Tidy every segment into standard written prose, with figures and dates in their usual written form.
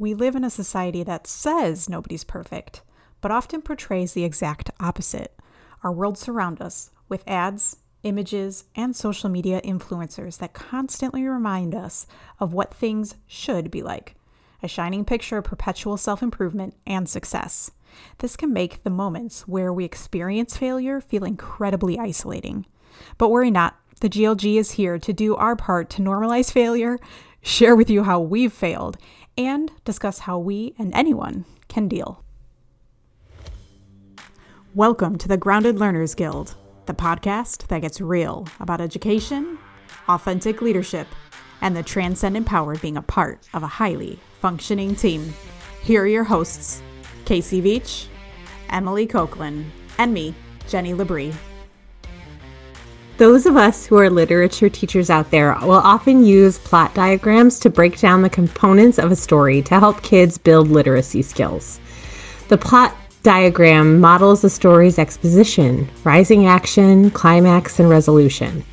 We live in a society that says nobody's perfect, but often portrays the exact opposite. Our world surrounds us with ads, images, and social media influencers that constantly remind us of what things should be like. A shining picture of perpetual self-improvement and success. This can make the moments where we experience failure feel incredibly isolating. But worry not, the GLG is here to do our part to normalize failure, share with you how we've failed, and discuss how we and anyone can deal. Welcome to the Grounded Learners Guild, the podcast that gets real about education, authentic leadership, and the transcendent power of being a part of a highly functioning team. Here are your hosts, CVeacher, Emily Copeland, and me, Jenny Labrie. Those of us who are literature teachers out there will often use plot diagrams to break down the components of a story to help kids build literacy skills. The plot diagram models the story's exposition, rising action, climax, and resolution.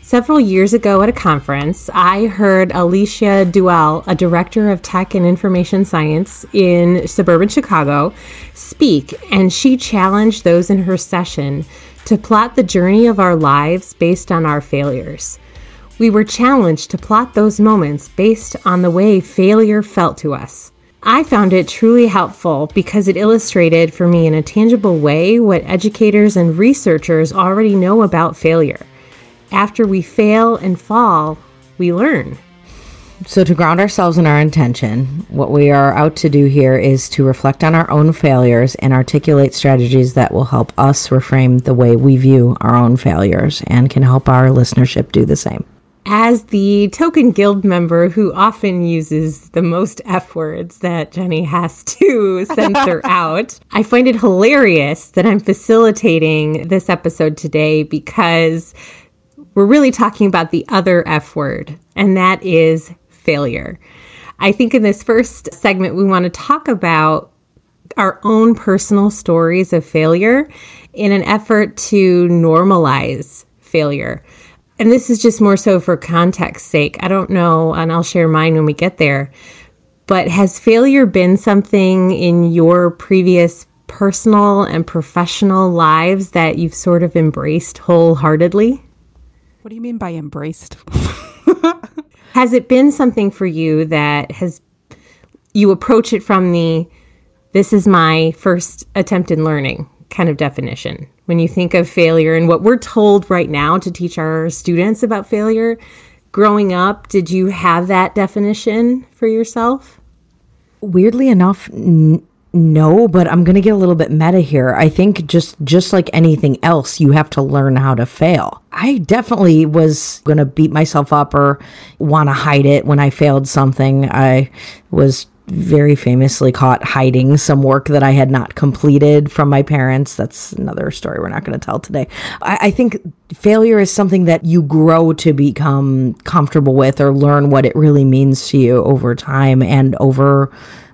Several years ago at a conference, I heard Alicia Duell, a director of tech and information science in suburban Chicago, speak, and she challenged those in her session to plot the journey of our lives based on our failures. We were challenged to plot those moments based on the way failure felt to us. I found it truly helpful because it illustrated for me in a tangible way what educators and researchers already know about failure. After we fail and fall, we learn. So to ground ourselves in our intention, what we are out to do here is to reflect on our own failures and articulate strategies that will help us reframe the way we view our own failures and can help our listenership do the same. As the token guild member who often uses the most F words that Jenny has to censor out, I find it hilarious that I'm facilitating this episode today because we're really talking about the other F word, and that is failure. I think in this first segment, we want to talk about our own personal stories of failure in an effort to normalize failure. And this is just more so for context's sake. I don't know, and I'll share mine when we get there. But has failure been something in your previous personal and professional lives that you've sort of embraced wholeheartedly? What do you mean by embraced? Has it been something for you that you approach it from the, this is my first attempt in learning kind of definition? When you think of failure and what we're told right now to teach our students about failure, growing up, did you have that definition for yourself? Weirdly enough, no, but I'm going to get a little bit meta here. I think just like anything else, you have to learn how to fail. I definitely was going to beat myself up or want to hide it when I failed something. I was very famously caught hiding some work that I had not completed from my parents. That's another story we're not going to tell today. I think failure is something that you grow to become comfortable with or learn what it really means to you over time and over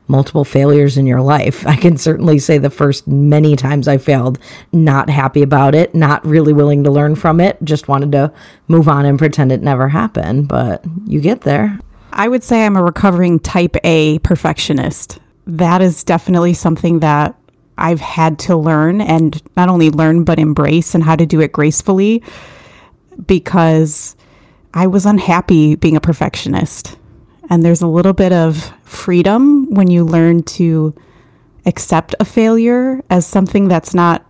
multiple failures in your life. I can certainly say the first many times I failed, not happy about it, not really willing to learn from it, just wanted to move on and pretend it never happened, but you get there. I would say I'm a recovering type A perfectionist. That is definitely something that I've had to learn, and not only learn, but embrace, and how to do it gracefully, because I was unhappy being a perfectionist. And there's a little bit of freedom when you learn to accept a failure as something that's not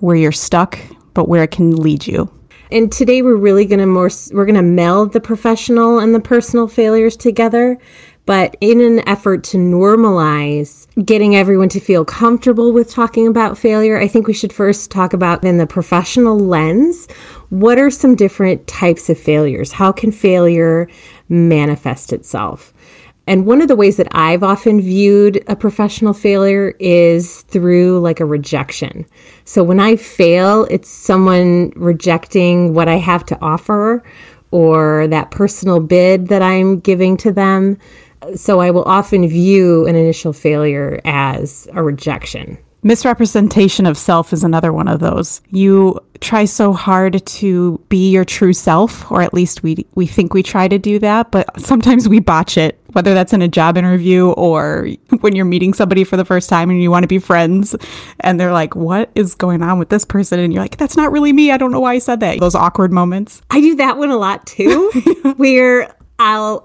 where you're stuck, but where it can lead you. And today we're really going to meld the professional and the personal failures together, but in an effort to normalize getting everyone to feel comfortable with talking about failure, I think we should first talk about in the professional lens, what are some different types of failures? How can failure manifest itself? And one of the ways that I've often viewed a professional failure is through like a rejection. So when I fail, it's someone rejecting what I have to offer or that personal bid that I'm giving to them. So I will often view an initial failure as a rejection. Misrepresentation of self is another one of those. You try so hard to be your true self, or at least we think we try to do that, but sometimes we botch it. whether that's in a job interview or when you're meeting somebody for the first time and you want to be friends and they're like, what is going on with this person? And you're like, that's not really me. I don't know why I said that. Those awkward moments. I do that one a lot too, where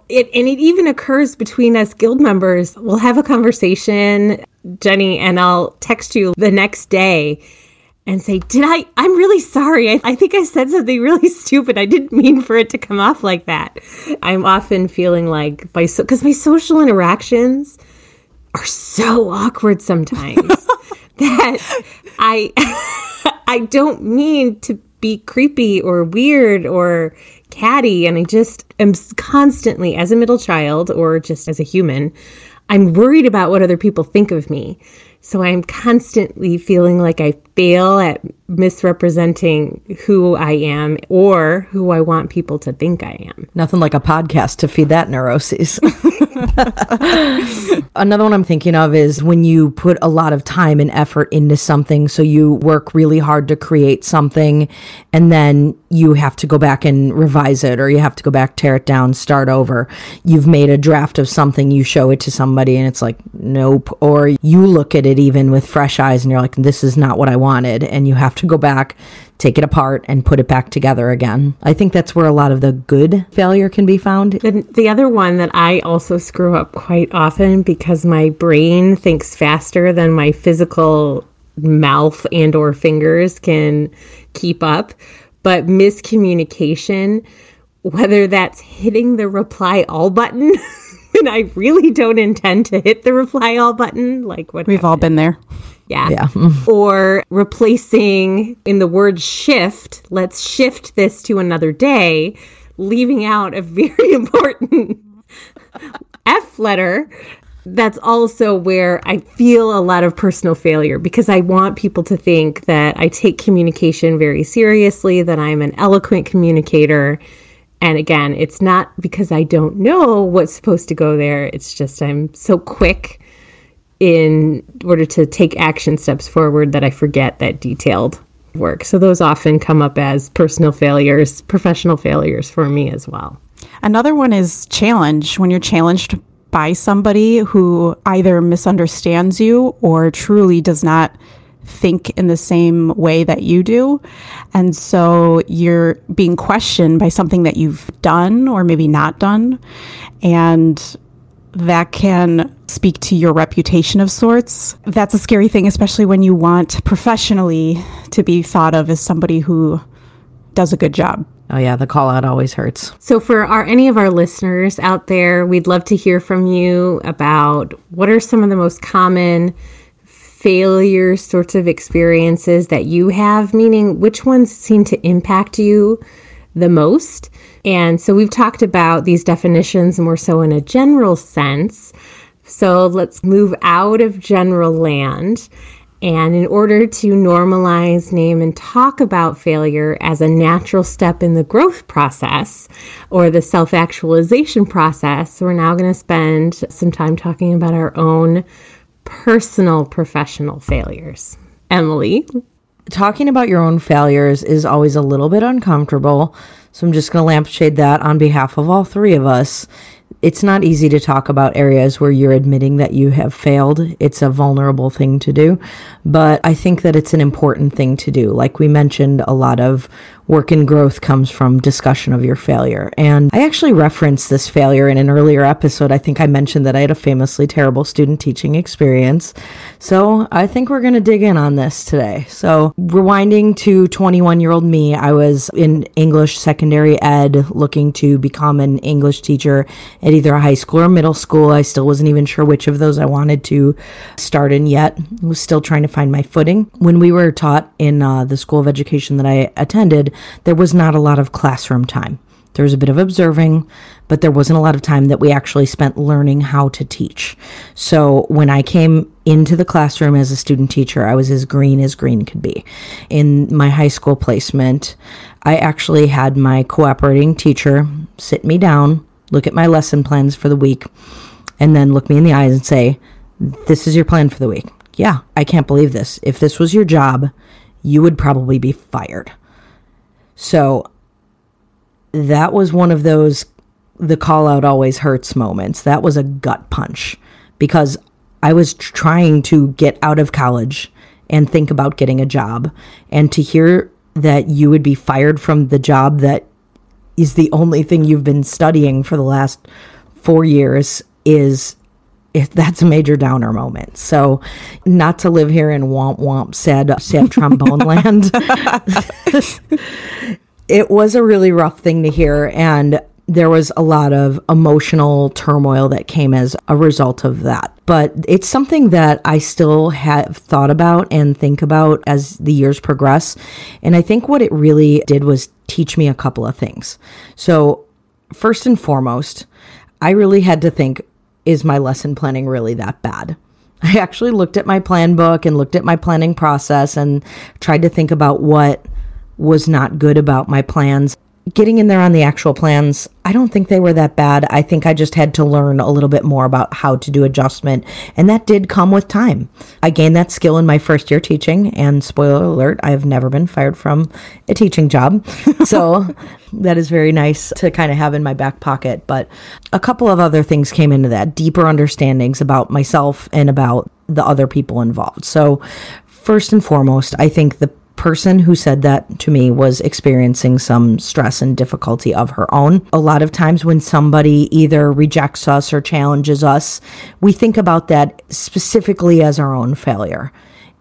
it even occurs between us guild members. We'll have a conversation, Jenny, and I'll text you the next day and say, I'm really sorry. I think I said something really stupid. I didn't mean for it to come off like that. I'm often feeling like, because my social interactions are so awkward sometimes that I don't mean to be creepy or weird or catty. And I just am constantly, as a middle child or just as a human, I'm worried about what other people think of me. So I'm constantly feeling like I fail at misrepresenting who I am or who I want people to think I am. Nothing like a podcast to feed that neuroses. Another one I'm thinking of is when you put a lot of time and effort into something. So you work really hard to create something and then you have to go back and revise it, or you have to go back, tear it down, start over. You've made a draft of something, you show it to somebody and it's like, nope. Or you look at it even with fresh eyes and you're like, this is not what I wanted. And you have to go back, take it apart, and put it back together again. I think that's where a lot of the good failure can be found. The other one that I also screw up quite often, because my brain thinks faster than my physical mouth and or fingers can keep up, but miscommunication, whether that's hitting the reply all button, and I really don't intend to hit the reply all button, like what we've all been there. Yeah. Or replacing in the word shift, let's shift this to another day, leaving out a very important F letter. That's also where I feel a lot of personal failure, because I want people to think that I take communication very seriously, that I'm an eloquent communicator. And again, it's not because I don't know what's supposed to go there. It's just I'm so quick in order to take action steps forward that I forget that detailed work. So those often come up as personal failures, professional failures for me as well. Another one is challenge. When you're challenged by somebody who either misunderstands you or truly does not think in the same way that you do. And so you're being questioned by something that you've done or maybe not done. And that can speak to your reputation of sorts. That's a scary thing, especially when you want professionally to be thought of as somebody who does a good job. Oh yeah, the call out always hurts. So for any of our listeners out there, we'd love to hear from you about what are some of the most common failure sorts of experiences that you have, meaning which ones seem to impact you the most. And so we've talked about these definitions more so in a general sense. So let's move out of general land. And in order to normalize, name, and talk about failure as a natural step in the growth process or the self-actualization process, we're now going to spend some time talking about our own personal professional failures. Emily? Talking about your own failures is always a little bit uncomfortable, so I'm just going to lampshade that on behalf of all three of us. It's not easy to talk about areas where you're admitting that you have failed. It's a vulnerable thing to do, but I think that it's an important thing to do. Like we mentioned, a lot of work and growth comes from discussion of your failure. And I actually referenced this failure in an earlier episode. I think I mentioned that I had a famously terrible student teaching experience. So I think we're going to dig in on this today. So rewinding to 21-year-old me, I was in English secondary ed looking to become an English teacher at either high school or middle school. I still wasn't even sure which of those I wanted to start in yet. I was still trying to find my footing. When we were taught in the School of Education that I attended, there was not a lot of classroom time. There was a bit of observing, but there wasn't a lot of time that we actually spent learning how to teach. So when I came into the classroom as a student teacher, I was as green could be. In my high school placement, I actually had my cooperating teacher sit me down, look at my lesson plans for the week, and then look me in the eyes and say, this is your plan for the week. Yeah, I can't believe this. If this was your job, you would probably be fired. So that was one of those the call out always hurts moments. That was a gut punch because I was trying to get out of college and think about getting a job, and to hear that you would be fired from the job that is the only thing you've been studying for the last 4 years is, if that's a major downer moment. So not to live here in womp sad trombone land. It was a really rough thing to hear, and there was a lot of emotional turmoil that came as a result of that. But it's something that I still have thought about and think about as the years progress. And I think what it really did was teach me a couple of things. So first and foremost, I really had to think, is my lesson planning really that bad? I actually looked at my plan book and looked at my planning process and tried to think about what was not good about my plans. Getting in there on the actual plans, I don't think they were that bad. I think I just had to learn a little bit more about how to do adjustment, and that did come with time. I gained that skill in my first year teaching, and spoiler alert, I have never been fired from a teaching job. So that is very nice to kind of have in my back pocket. But a couple of other things came into that, deeper understandings about myself and about the other people involved. So first and foremost, I think the person who said that to me was experiencing some stress and difficulty of her own. A lot of times when somebody either rejects us or challenges us, we think about that specifically as our own failure.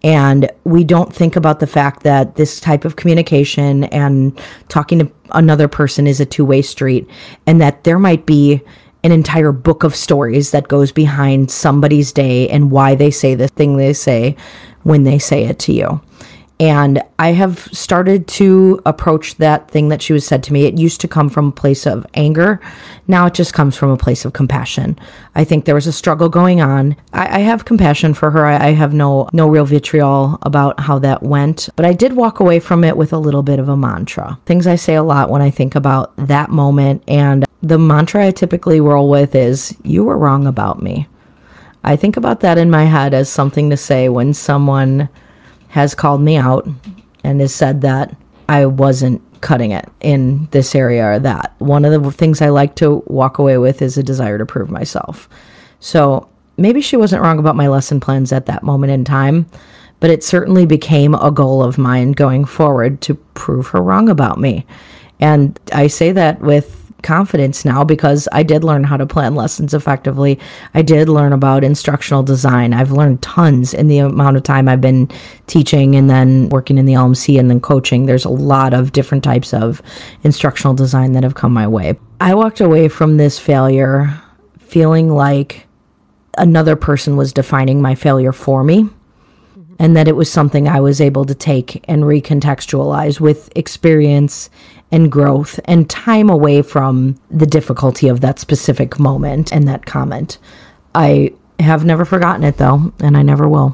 And we don't think about the fact that this type of communication and talking to another person is a two-way street, and that there might be an entire book of stories that goes behind somebody's day and why they say the thing they say when they say it to you. And I have started to approach that thing that she was said to me. It used to come from a place of anger. Now it just comes from a place of compassion. I think there was a struggle going on. I have compassion for her. I have no real vitriol about how that went. But I did walk away from it with a little bit of a mantra. Things I say a lot when I think about that moment. And the mantra I typically roll with is, you were wrong about me. I think about that in my head as something to say when someone has called me out and has said that I wasn't cutting it in this area or that. One of the things I like to walk away with is a desire to prove myself. So maybe she wasn't wrong about my lesson plans at that moment in time, but it certainly became a goal of mine going forward to prove her wrong about me. And I say that with confidence now because I did learn how to plan lessons effectively. I did learn about instructional design. I've learned tons in the amount of time I've been teaching and then working in the LMC and then coaching. There's a lot of different types of instructional design that have come my way. I walked away from this failure feeling like another person was defining my failure for me, and that it was something I was able to take and recontextualize with experience and growth and time away from the difficulty of that specific moment and that comment. I have never forgotten it though, and I never will.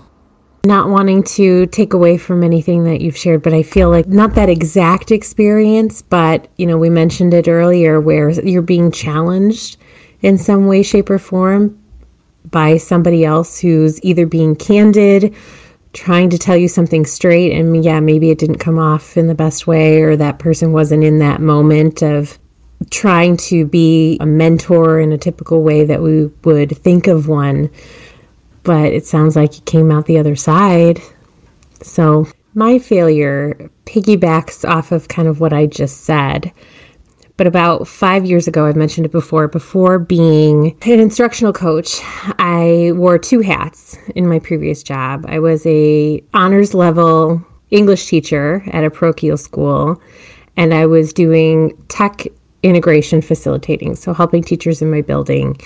Not wanting to take away from anything that you've shared, but I feel like not that exact experience, but you know, we mentioned it earlier where you're being challenged in some way, shape, or form by somebody else who's either being candid, trying to tell you something straight, and yeah, maybe it didn't come off in the best way, or that person wasn't in that moment of trying to be a mentor in a typical way that we would think of one, but it sounds like you came out the other side. So my failure piggybacks off of kind of what I just said. But about 5 years ago, I've mentioned it before being an instructional coach, I wore two hats in my previous job. I was a honors level English teacher at a parochial school, and I was doing tech integration facilitating, so helping teachers in my building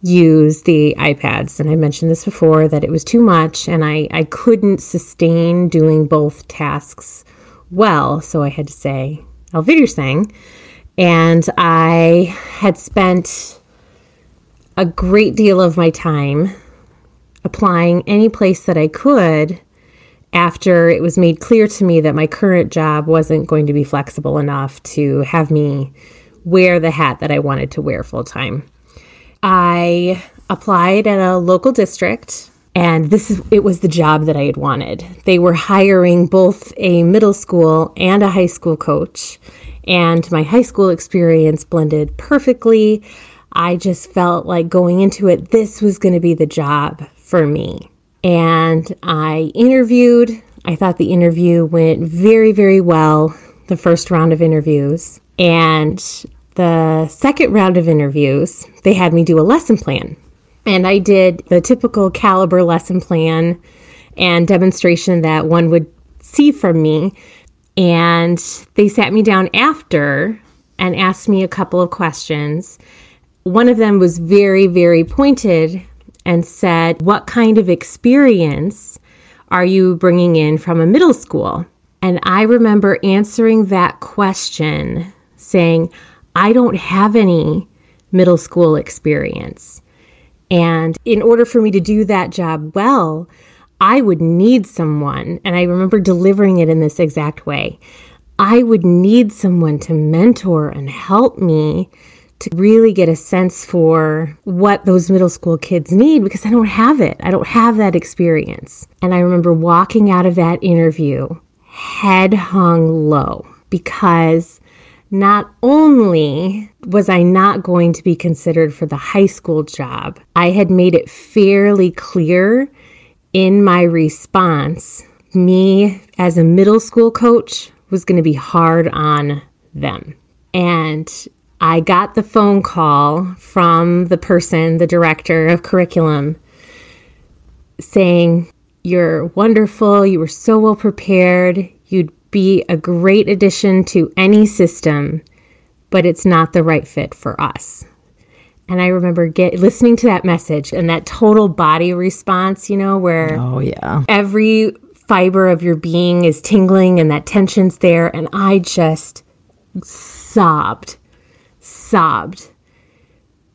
use the iPads. And I mentioned this before, that it was too much, and I couldn't sustain doing both tasks well, so I had to say, Alvidersang. And I had spent a great deal of my time applying any place that I could after it was made clear to me that my current job wasn't going to be flexible enough to have me wear the hat that I wanted to wear full time. I applied at a local district, and it was the job that I had wanted. They were hiring both a middle school and a high school coach, and my high school experience blended perfectly. I just felt like going into it, this was going to be the job for me. And I interviewed. I thought the interview went very, very well, the first round of interviews. And the second round of interviews, they had me do a lesson plan. And I did the typical caliber lesson plan and demonstration that one would see from me. And they sat me down after and asked me a couple of questions. One of them was very, very pointed and said, what kind of experience are you bringing in from a middle school? And I remember answering that question saying, I don't have any middle school experience. And in order for me to do that job well, I would need someone, and I remember delivering it in this exact way, I would need someone to mentor and help me to really get a sense for what those middle school kids need, because I don't have it. I don't have that experience. And I remember walking out of that interview head hung low, because not only was I not going to be considered for the high school job, I had made it fairly clear in my response, me as a middle school coach was going to be hard on them. And I got the phone call from the person, the director of curriculum, saying, you're wonderful, you were so well prepared, you'd be a great addition to any system, but it's not the right fit for us. And I remember listening to that message and that total body response, you know, where every fiber of your being is tingling and that tension's there. And I just sobbed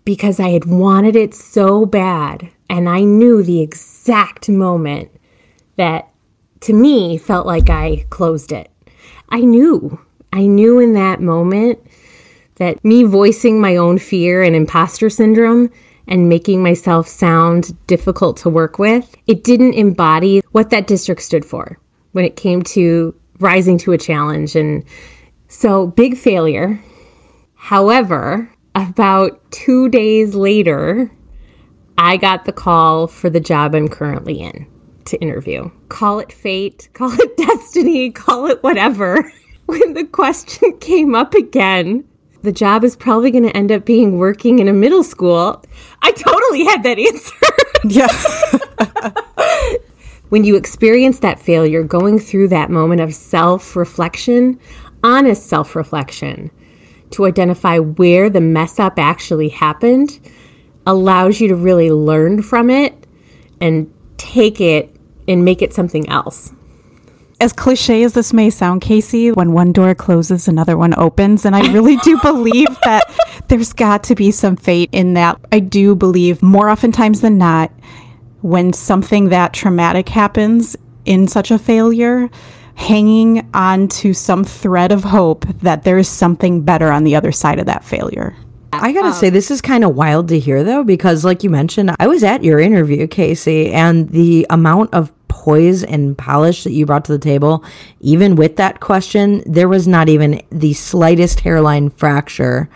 because I had wanted it so bad, and I knew the exact moment that to me felt like I closed it. I knew in that moment that me voicing my own fear and imposter syndrome and making myself sound difficult to work with, it didn't embody what that district stood for when it came to rising to a challenge. And so, big failure. However, about 2 days later, I got the call for the job I'm currently in to interview. Call it fate, call it destiny, call it whatever. When the question came up again, the job is probably going to end up being working in a middle school. I totally had that answer. Yeah. When you experience that failure, going through that moment of self-reflection, honest self-reflection, to identify where the mess up actually happened allows you to really learn from it and take it and make it something else. As cliche as this may sound, Casey, when one door closes, another one opens. And I really do believe that there's got to be some fate in that. I do believe more oftentimes than not, when something that traumatic happens in such a failure, hanging on to some thread of hope that there is something better on the other side of that failure. I gotta say, this is kind of wild to hear, though, because like you mentioned, I was at your interview, Casey, and the amount of poise and polish that you brought to the table, even with that question, there was not even the slightest hairline fracture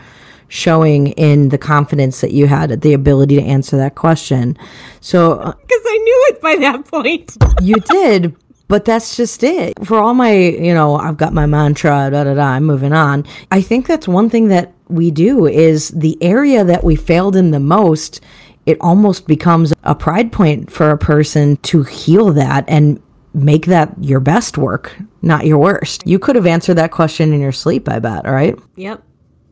showing in the confidence that you had at the ability to answer that question. So, because I knew it by that point. You did. But that's just it. For all my, I've got my mantra, I'm moving on. I think that's one thing that we do is the area that we failed in the most, it almost becomes a pride point for a person to heal that and make that your best work, not your worst. You could have answered that question in your sleep, I bet, right? Yep,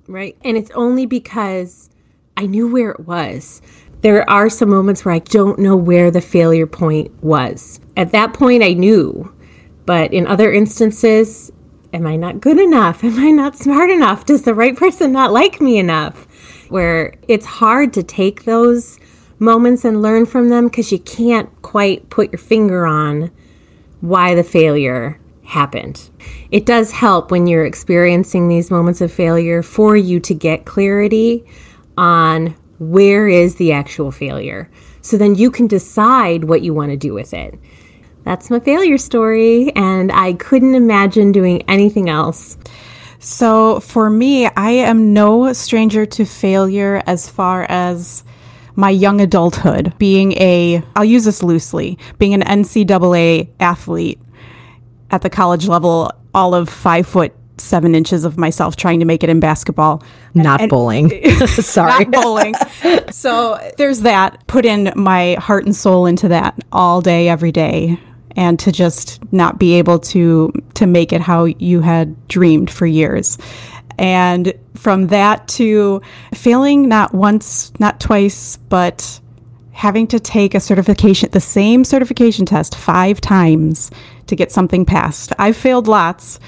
right. And it's only because I knew where it was. There are some moments where I don't know where the failure point was. At that point, I knew. But in other instances, am I not good enough? Am I not smart enough? Does the right person not like me enough? Where it's hard to take those moments and learn from them because you can't quite put your finger on why the failure happened. It does help when you're experiencing these moments of failure for you to get clarity on where is the actual failure? So then you can decide what you want to do with it. That's my failure story, and I couldn't imagine doing anything else. So for me, I am no stranger to failure as far as my young adulthood, being I'll use this loosely, being an NCAA athlete at the college level, all of 5'7" of myself trying to make it in basketball. Not bowling. Sorry. Not bowling. So there's that. Put in my heart and soul into that all day, every day. And to just not be able to make it how you had dreamed for years. And from that to failing not once, not twice, but having to take a certification, the same certification test 5 times to get something passed. I've failed lots.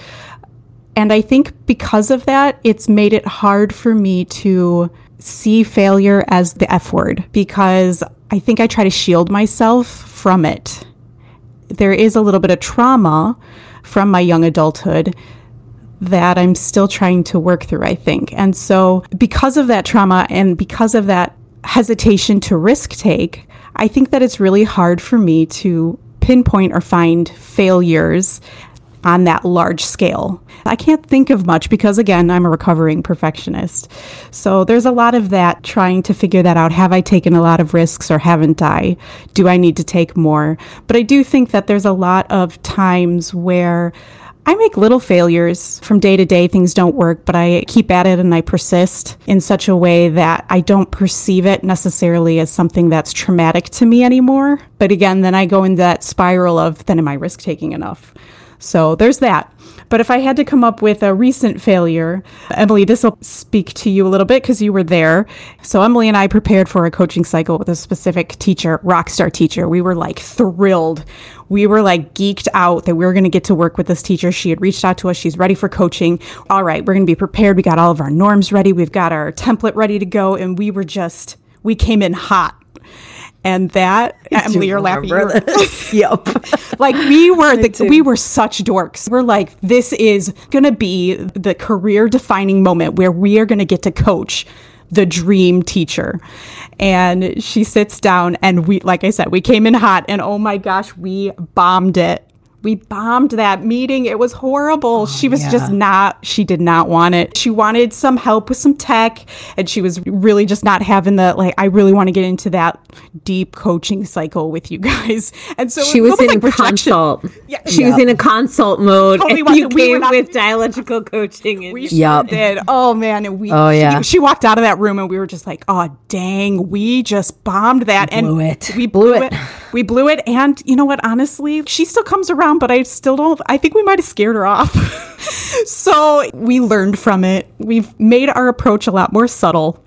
And I think because of that, it's made it hard for me to see failure as the F word, because I think I try to shield myself from it. There is a little bit of trauma from my young adulthood that I'm still trying to work through, I think. And so because of that trauma and because of that hesitation to risk take, I think that it's really hard for me to pinpoint or find failures on that large scale. I can't think of much because, again, I'm a recovering perfectionist. So there's a lot of that, trying to figure that out. Have I taken a lot of risks or haven't I? Do I need to take more? But I do think that there's a lot of times where I make little failures from day to day. Things don't work, but I keep at it and I persist in such a way that I don't perceive it necessarily as something that's traumatic to me anymore. But again, then I go into that spiral of, then am I risk-taking enough? So there's that. But if I had to come up with a recent failure, Emily, this will speak to you a little bit because you were there. So Emily and I prepared for a coaching cycle with a specific teacher, rock star teacher. We were like thrilled. We were like geeked out that we were going to get to work with this teacher. She had reached out to us. She's ready for coaching. All right, we're going to be prepared. We got all of our norms ready. We've got our template ready to go. And we came in hot. And that, Emily, you're laughing. Yep. Like we were such dorks. We're like, this is going to be the career defining moment where we are going to get to coach the dream teacher. And she sits down and like I said, we came in hot and oh my gosh, we bombed it. We bombed that meeting. It was horrible. She did not want it. She wanted some help with some tech, and she was really just not having I really want to get into that deep coaching cycle with you guys. And so she was in consult. Yeah, she was in a consult mode. Totally, and you came with dialogical coaching. And we sure did. Oh, man. And she walked out of that room, and we were just like, oh, dang, we just bombed that. We blew it. We blew it. And you know what? Honestly, she still comes around. But I think we might have scared her off. So we learned from it. We've made our approach a lot more subtle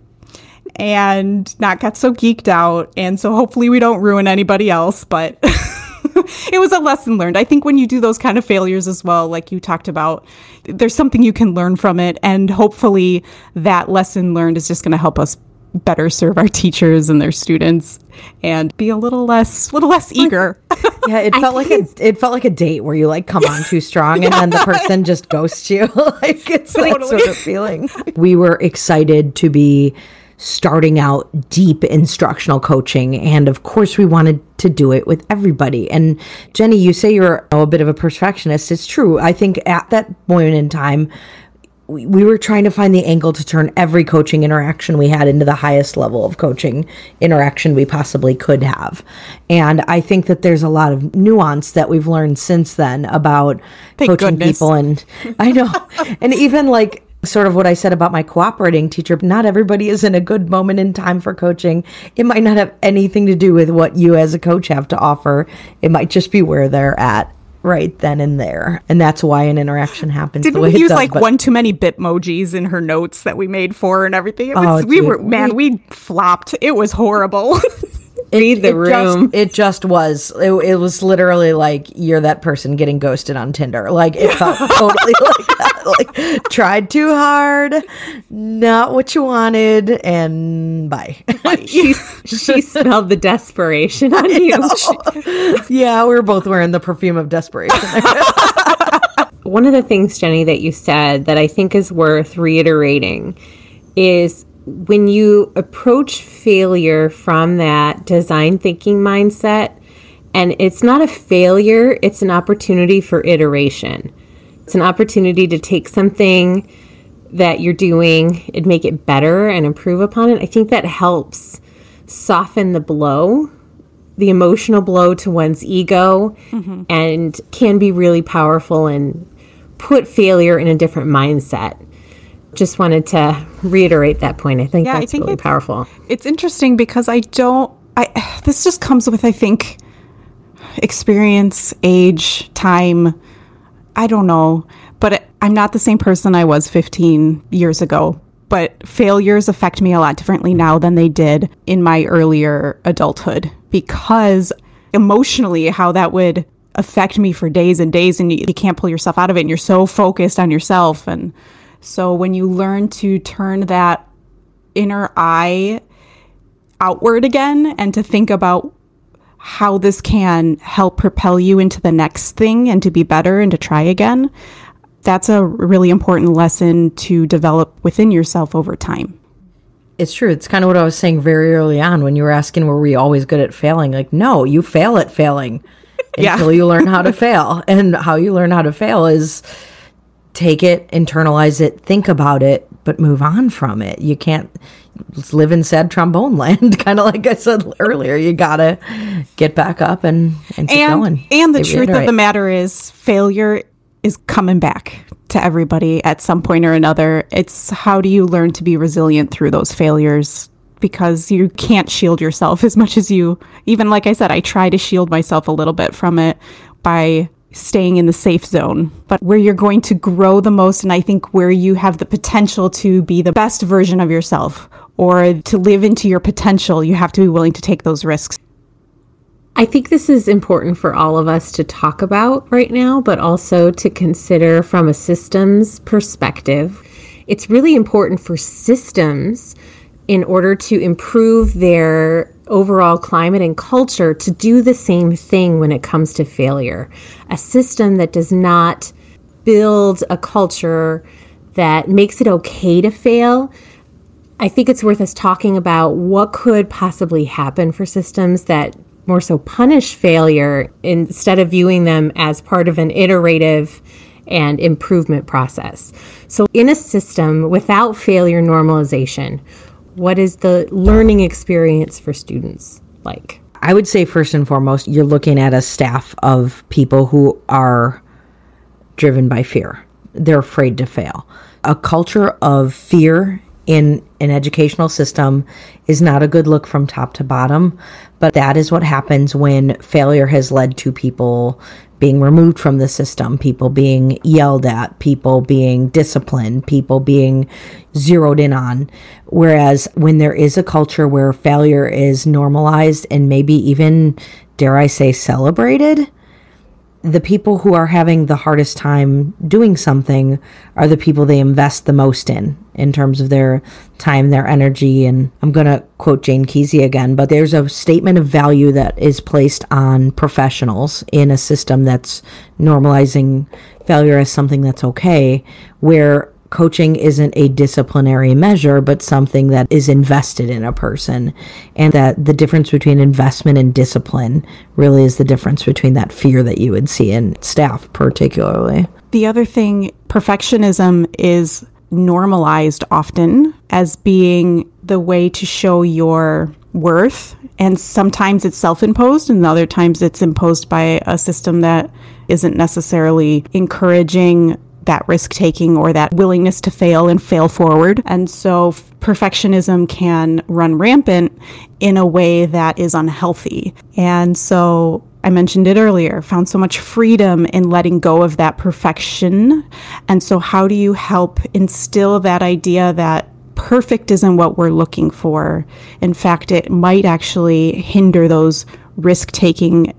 and not got so geeked out. And so hopefully we don't ruin anybody else. But it was a lesson learned. I think when you do those kind of failures as well, like you talked about, there's something you can learn from it. And hopefully that lesson learned is just going to help us better serve our teachers and their students and be a little less eager. Yeah, it felt like a date where you like come on too strong and then the person just ghosts you. Like it's totally. That sort of feeling. We were excited to be starting out deep instructional coaching, and of course we wanted to do it with everybody. And Jenny, you say you're a bit of a perfectionist. It's true. I think at that point in time we were trying to find the angle to turn every coaching interaction we had into the highest level of coaching interaction we possibly could have. And I think that there's a lot of nuance that we've learned since then about coaching people. And I know, and even like sort of what I said about my cooperating teacher, not everybody is in a good moment in time for coaching. It might not have anything to do with what you as a coach have to offer. It might just be where they're at right then and there. And that's why an interaction happens. Didn't we use one too many Bitmojis in her notes that we made for her and everything? We flopped. It was horrible. Read the room. It just was. It was literally like you're that person getting ghosted on Tinder. Like it felt totally like that. Like tried too hard, not what you wanted, and bye. She smelled the desperation on you. Yeah, we were both wearing the perfume of desperation. One of the things, Jenny, that you said that I think is worth reiterating is, when you approach failure from that design thinking mindset, and it's not a failure, it's an opportunity for iteration. It's an opportunity to take something that you're doing and make it better and improve upon it. I think that helps soften the blow, the emotional blow to one's ego, mm-hmm. and can be really powerful and put failure in a different mindset. Just wanted to reiterate that point. I think that's really powerful. It's interesting because this just comes with, I think, experience, age, time. I don't know, but I'm not the same person I was 15 years ago. But failures affect me a lot differently now than they did in my earlier adulthood, because emotionally how that would affect me for days and days, and you can't pull yourself out of it, and you're so focused on yourself. And so when you learn to turn that inner eye outward again and to think about how this can help propel you into the next thing and to be better and to try again, that's a really important lesson to develop within yourself over time. It's true. It's kind of what I was saying very early on when you were asking, were we always good at failing? Like, no, you fail at failing until you learn how to fail. And how you learn how to fail is take it, internalize it, think about it, but move on from it. You can't live in sad trombone land, kind of like I said earlier. You gotta get back up and keep going. And the truth of the matter is, failure is coming back to everybody at some point or another. It's how do you learn to be resilient through those failures, because you can't shield yourself as much as you, even like I said, I try to shield myself a little bit from it by staying in the safe zone. But where you're going to grow the most, and I think where you have the potential to be the best version of yourself or to live into your potential, you have to be willing to take those risks. I think this is important for all of us to talk about right now, but also to consider from a systems perspective. It's really important for systems, in order to improve their overall climate and culture, to do the same thing when it comes to failure. A system that does not build a culture that makes it okay to fail, I think it's worth us talking about what could possibly happen for systems that more so punish failure instead of viewing them as part of an iterative and improvement process. So in a system without failure normalization, what is the learning experience for students like? I would say first and foremost, you're looking at a staff of people who are driven by fear. They're afraid to fail. A culture of fear in an educational system is not a good look from top to bottom, but that is what happens when failure has led to people being removed from the system, people being yelled at, people being disciplined, people being zeroed in on. Whereas when there is a culture where failure is normalized and maybe even, dare I say, celebrated, the people who are having the hardest time doing something are the people they invest the most in terms of their time, their energy. And I'm going to quote Jane Kesey again, but there's a statement of value that is placed on professionals in a system that's normalizing failure as something that's okay, where coaching isn't a disciplinary measure, but something that is invested in a person. And that the difference between investment and discipline really is the difference between that fear that you would see in staff particularly. The other thing, perfectionism is normalized often as being the way to show your worth. And sometimes it's self-imposed, and other times it's imposed by a system that isn't necessarily encouraging that risk-taking or that willingness to fail and fail forward. And so perfectionism can run rampant in a way that is unhealthy. And so I mentioned it earlier, found so much freedom in letting go of that perfection. And so how do you help instill that idea that perfect isn't what we're looking for? In fact, it might actually hinder those risk-taking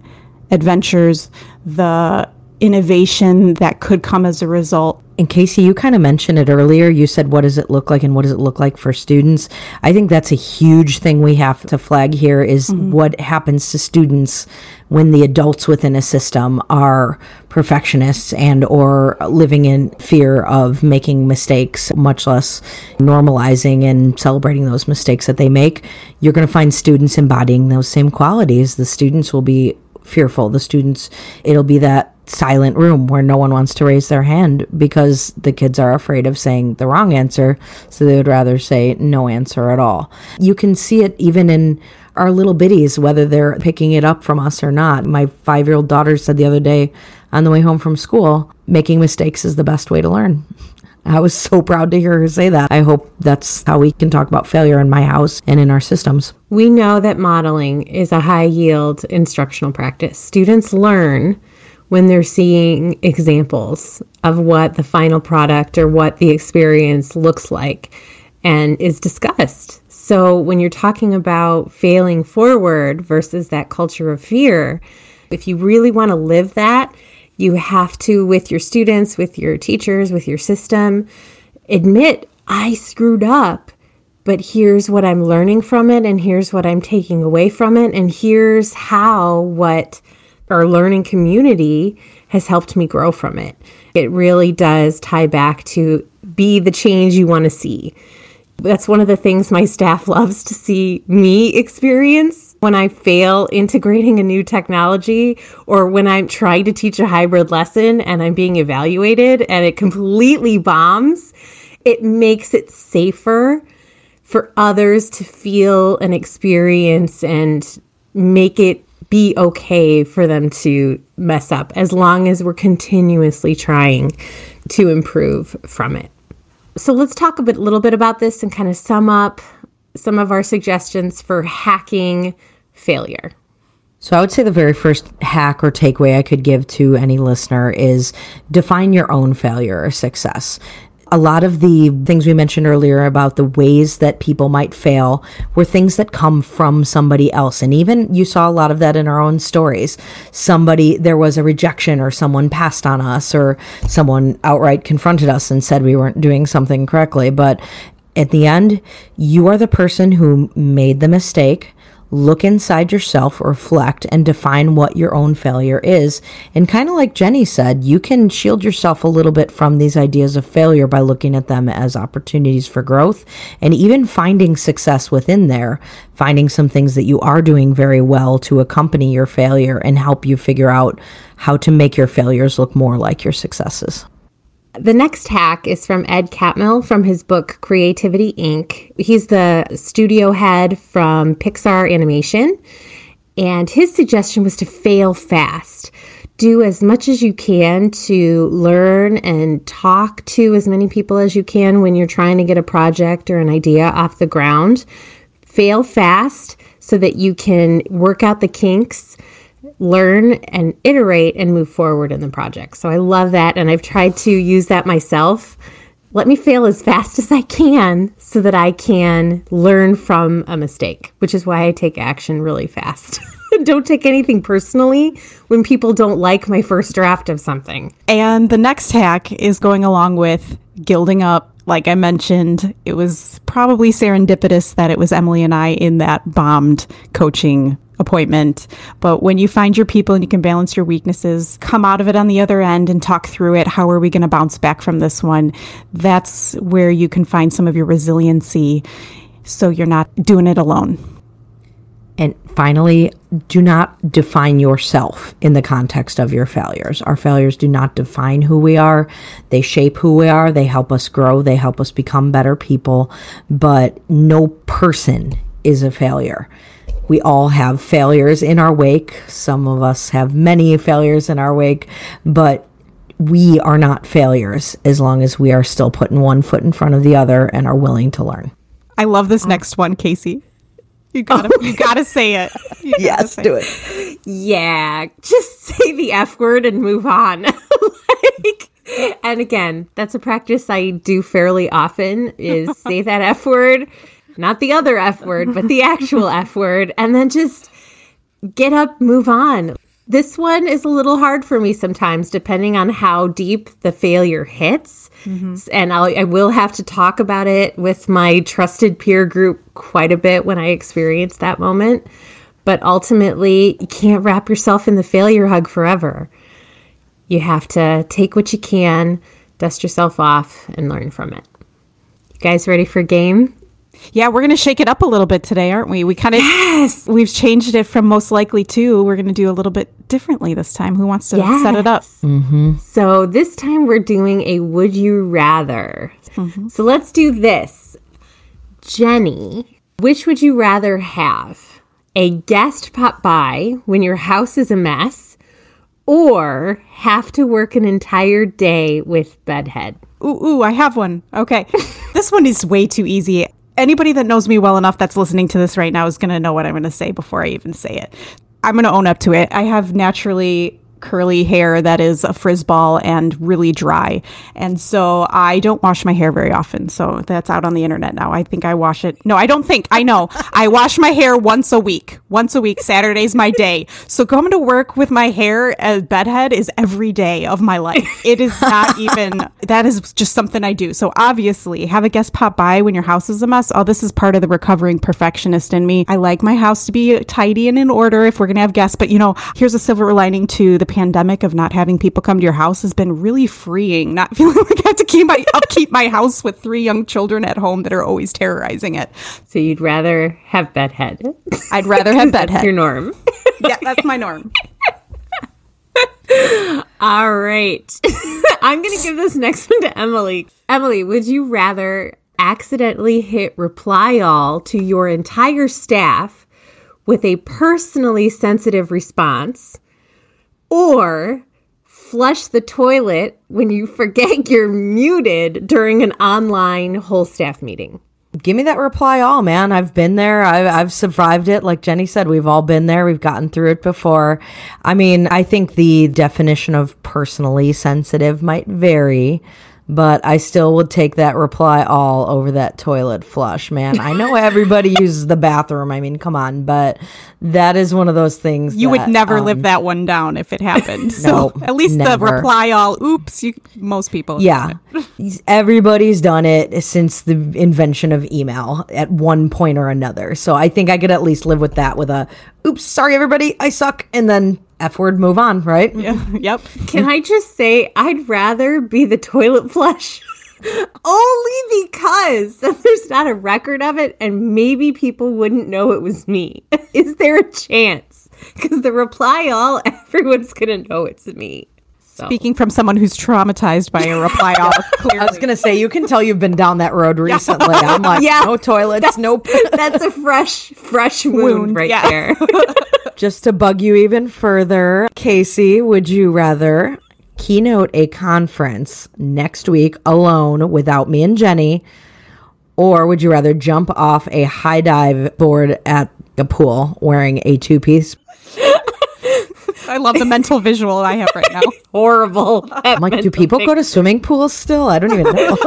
adventures, the innovation that could come as a result. And Kesey, you kind of mentioned it earlier. You said, what does it look like, and what does it look like for students? I think that's a huge thing we have to flag here is what happens to students when the adults within a system are perfectionists and or living in fear of making mistakes, much less normalizing and celebrating those mistakes that they make. You're going to find students embodying those same qualities. The students will be fearful. The students, it'll be that silent room where no one wants to raise their hand because the kids are afraid of saying the wrong answer, so they would rather say no answer at all. You can see it even in our little biddies, whether they're picking it up from us or not. My 5-year-old daughter said the other day on the way home from school, making mistakes is the best way to learn. I was so proud to hear her say that. I hope that's how we can talk about failure in my house and in our systems. We know that modeling is a high-yield instructional practice. Students learn when they're seeing examples of what the final product or what the experience looks like and is discussed. So when you're talking about failing forward versus that culture of fear, if you really want to live that, you have to, with your students, with your teachers, with your system, admit, I screwed up, but here's what I'm learning from it, and here's what I'm taking away from it, and here's how what our learning community has helped me grow from it. It really does tie back to be the change you want to see. That's one of the things my staff loves to see me experience when I fail integrating a new technology, or when I'm trying to teach a hybrid lesson and I'm being evaluated and it completely bombs. It makes it safer for others to feel and experience and make it be okay for them to mess up, as long as we're continuously trying to improve from it. So let's talk a little bit about this and kind of sum up some of our suggestions for hacking failure. So I would say the very first hack or takeaway I could give to any listener is define your own failure or success. A lot of the things we mentioned earlier about the ways that people might fail were things that come from somebody else. And even you saw a lot of that in our own stories. There was a rejection, or someone passed on us, or someone outright confronted us and said we weren't doing something correctly. But at the end, you are the person who made the mistake. Look inside yourself, reflect, and define what your own failure is. And kind of like Jenny said, you can shield yourself a little bit from these ideas of failure by looking at them as opportunities for growth, and even finding success within there, finding some things that you are doing very well to accompany your failure and help you figure out how to make your failures look more like your successes. The next hack is from Ed Catmull from his book, Creativity, Inc. He's the studio head from Pixar Animation, and his suggestion was to fail fast. Do as much as you can to learn and talk to as many people as you can when you're trying to get a project or an idea off the ground. Fail fast so that you can work out the kinks, learn and iterate and move forward in the project. So I love that, and I've tried to use that myself. Let me fail as fast as I can so that I can learn from a mistake, which is why I take action really fast. Don't take anything personally when people don't like my first draft of something. And the next hack is going along with guilding up. Like I mentioned, it was probably serendipitous that it was Emily and I in that bombed coaching appointment. But when you find your people and you can balance your weaknesses, come out of it on the other end and talk through it. How are we going to bounce back from this one? That's where you can find some of your resiliency, so you're not doing it alone. And finally, do not define yourself in the context of your failures. Our failures do not define who we are. They shape who we are. They help us grow. They help us become better people. But no person is a failure. We all have failures in our wake. Some of us have many failures in our wake, but we are not failures as long as we are still putting one foot in front of the other and are willing to learn. I love this next one, Casey. You gotta say it. Yes, do it. Yeah, just say the F word and move on. And again, that's a practice I do fairly often, is say that F word. Not the other F word, but the actual F word. And then just get up, move on. This one is a little hard for me sometimes, depending on how deep the failure hits. Mm-hmm. And I will have to talk about it with my trusted peer group quite a bit when I experience that moment. But ultimately, you can't wrap yourself in the failure hug forever. You have to take what you can, dust yourself off, and learn from it. You guys ready for a game? Yeah, we're going to shake it up a little bit today, aren't we? We kind of, yes, we've changed it from most likely to, we're going to do a little bit differently this time. Who wants to set it up? Mm-hmm. So this time we're doing a would you rather. Mm-hmm. So let's do this. Jenny, which would you rather have? A guest pop by when your house is a mess, or have to work an entire day with bedhead? Ooh, I have one. Okay. This one is way too easy. Anybody that knows me well enough that's listening to this right now is going to know what I'm going to say before I even say it. I'm going to own up to it. I have naturally curly hair that is a frizzball and really dry. And so I don't wash my hair very often. So that's out on the internet now. I think I wash it. No, I don't think. I know. I wash my hair once a week. Once a week. Saturday's my day. So coming to work with my hair as bedhead is every day of my life. It is not even, that is just something I do. So obviously, have a guest pop by when your house is a mess. Oh, this is part of the recovering perfectionist in me. I like my house to be tidy and in order if we're going to have guests. But, you know, here's a silver lining to the pandemic of not having people come to your house has been really freeing. Not feeling like I have to keep upkeep my house with 3 young children at home that are always terrorizing it. So you'd rather have bedhead? I'd rather have bedhead. That's your norm. Yeah, that's my norm. All right. I'm going to give this next one to Emily. Emily, would you rather accidentally hit reply all to your entire staff with a personally sensitive response, or flush the toilet when you forget you're muted during an online whole staff meeting? Give me that reply all, man. I've been there. I've survived it. Like Jenny said, we've all been there. We've gotten through it before. I mean, I think the definition of personally sensitive might vary, but I still would take that reply all over that toilet flush, man. I know everybody uses the bathroom. I mean, come on. But that is one of those things you would never live that one down if it happened. No, so at least never. The reply all, oops, most people. Yeah. Everybody's done it since the invention of email at one point or another. So I think I could at least live with that, with a, oops, sorry, everybody, I suck. And then F word, move on, right? Yeah. Yep. Can I just say, I'd rather be the toilet flush only because there's not a record of it and maybe people wouldn't know it was me. Is there a chance? Because the reply all, everyone's going to know it's me. So. Speaking from someone who's traumatized by a reply all. Clearly. I was going to say, you can tell you've been down that road recently. Yeah. I'm like, no toilets, that's a fresh wound right there. Just to bug you even further, Casey, would you rather keynote a conference next week alone without me and Jenny, or would you rather jump off a high dive board at a pool wearing a 2-piece? I love the mental visual I have right now. Horrible. I'm like, do people go to swimming pools still? I don't even know.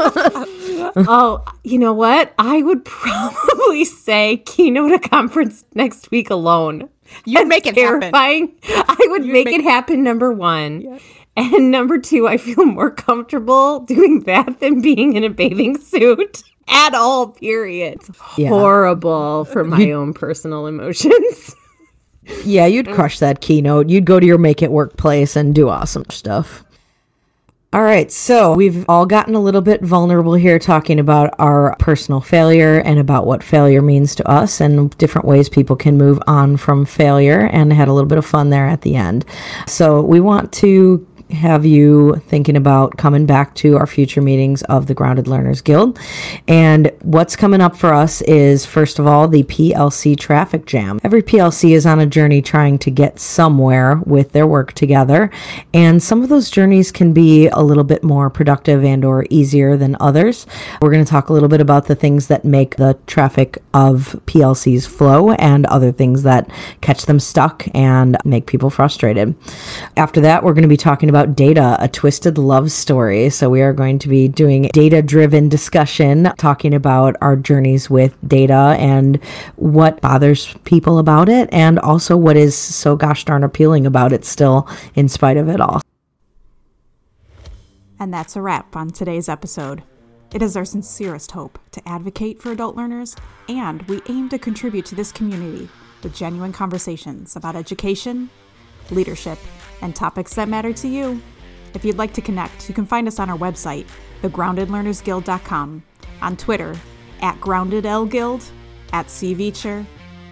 Oh, you know what? I would probably say keynote a conference next week alone. You'd make it terrifying. Happen. I would make it happen, number one. Yeah. And number two, I feel more comfortable doing that than being in a bathing suit at all, period. Yeah. Horrible for my own personal emotions. Yeah, you'd crush that keynote. You'd go to your make it workplace and do awesome stuff. All right, so we've all gotten a little bit vulnerable here talking about our personal failure and about what failure means to us and different ways people can move on from failure, and had a little bit of fun there at the end. So we want to have you thinking about coming back to our future meetings of the Grounded Learners Guild. And what's coming up for us is, first of all, the PLC traffic jam. Every PLC is on a journey trying to get somewhere with their work together. And some of those journeys can be a little bit more productive and or easier than others. We're going to talk a little bit about the things that make the traffic of PLCs flow and other things that catch them stuck and make people frustrated. After that, we're going to be talking about data, a twisted love story. So we are going to be doing data-driven discussion, talking about our journeys with data and what bothers people about it, and also what is so gosh darn appealing about it still in spite of it all. And that's a wrap on today's episode. It is our sincerest hope to advocate for adult learners, and we aim to contribute to this community with genuine conversations about education, leadership, and topics that matter to you. If you'd like to connect, you can find us on our website, thegroundedlearnersguild.com, on Twitter at Grounded L Guild, at CVeacher,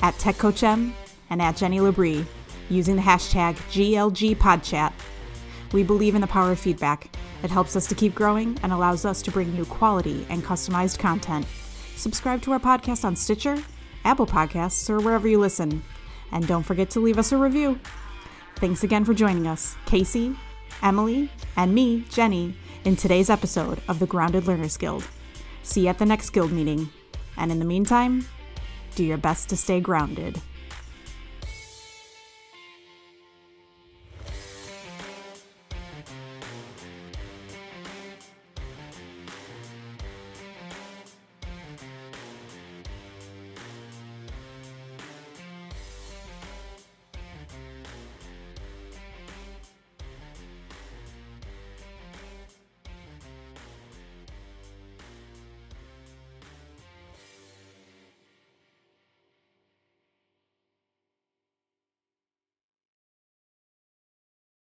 at Tech Coach M, and at Jenny Labrie, using the hashtag GLGPodchat. We believe in the power of feedback. It helps us to keep growing and allows us to bring you quality and customized content. Subscribe to our podcast on Stitcher, Apple Podcasts, or wherever you listen. And don't forget to leave us a review. Thanks again for joining us, Casey, Emily, and me, Jenny, in today's episode of the Grounded Learners Guild. See you at the next guild meeting. And in the meantime, do your best to stay grounded.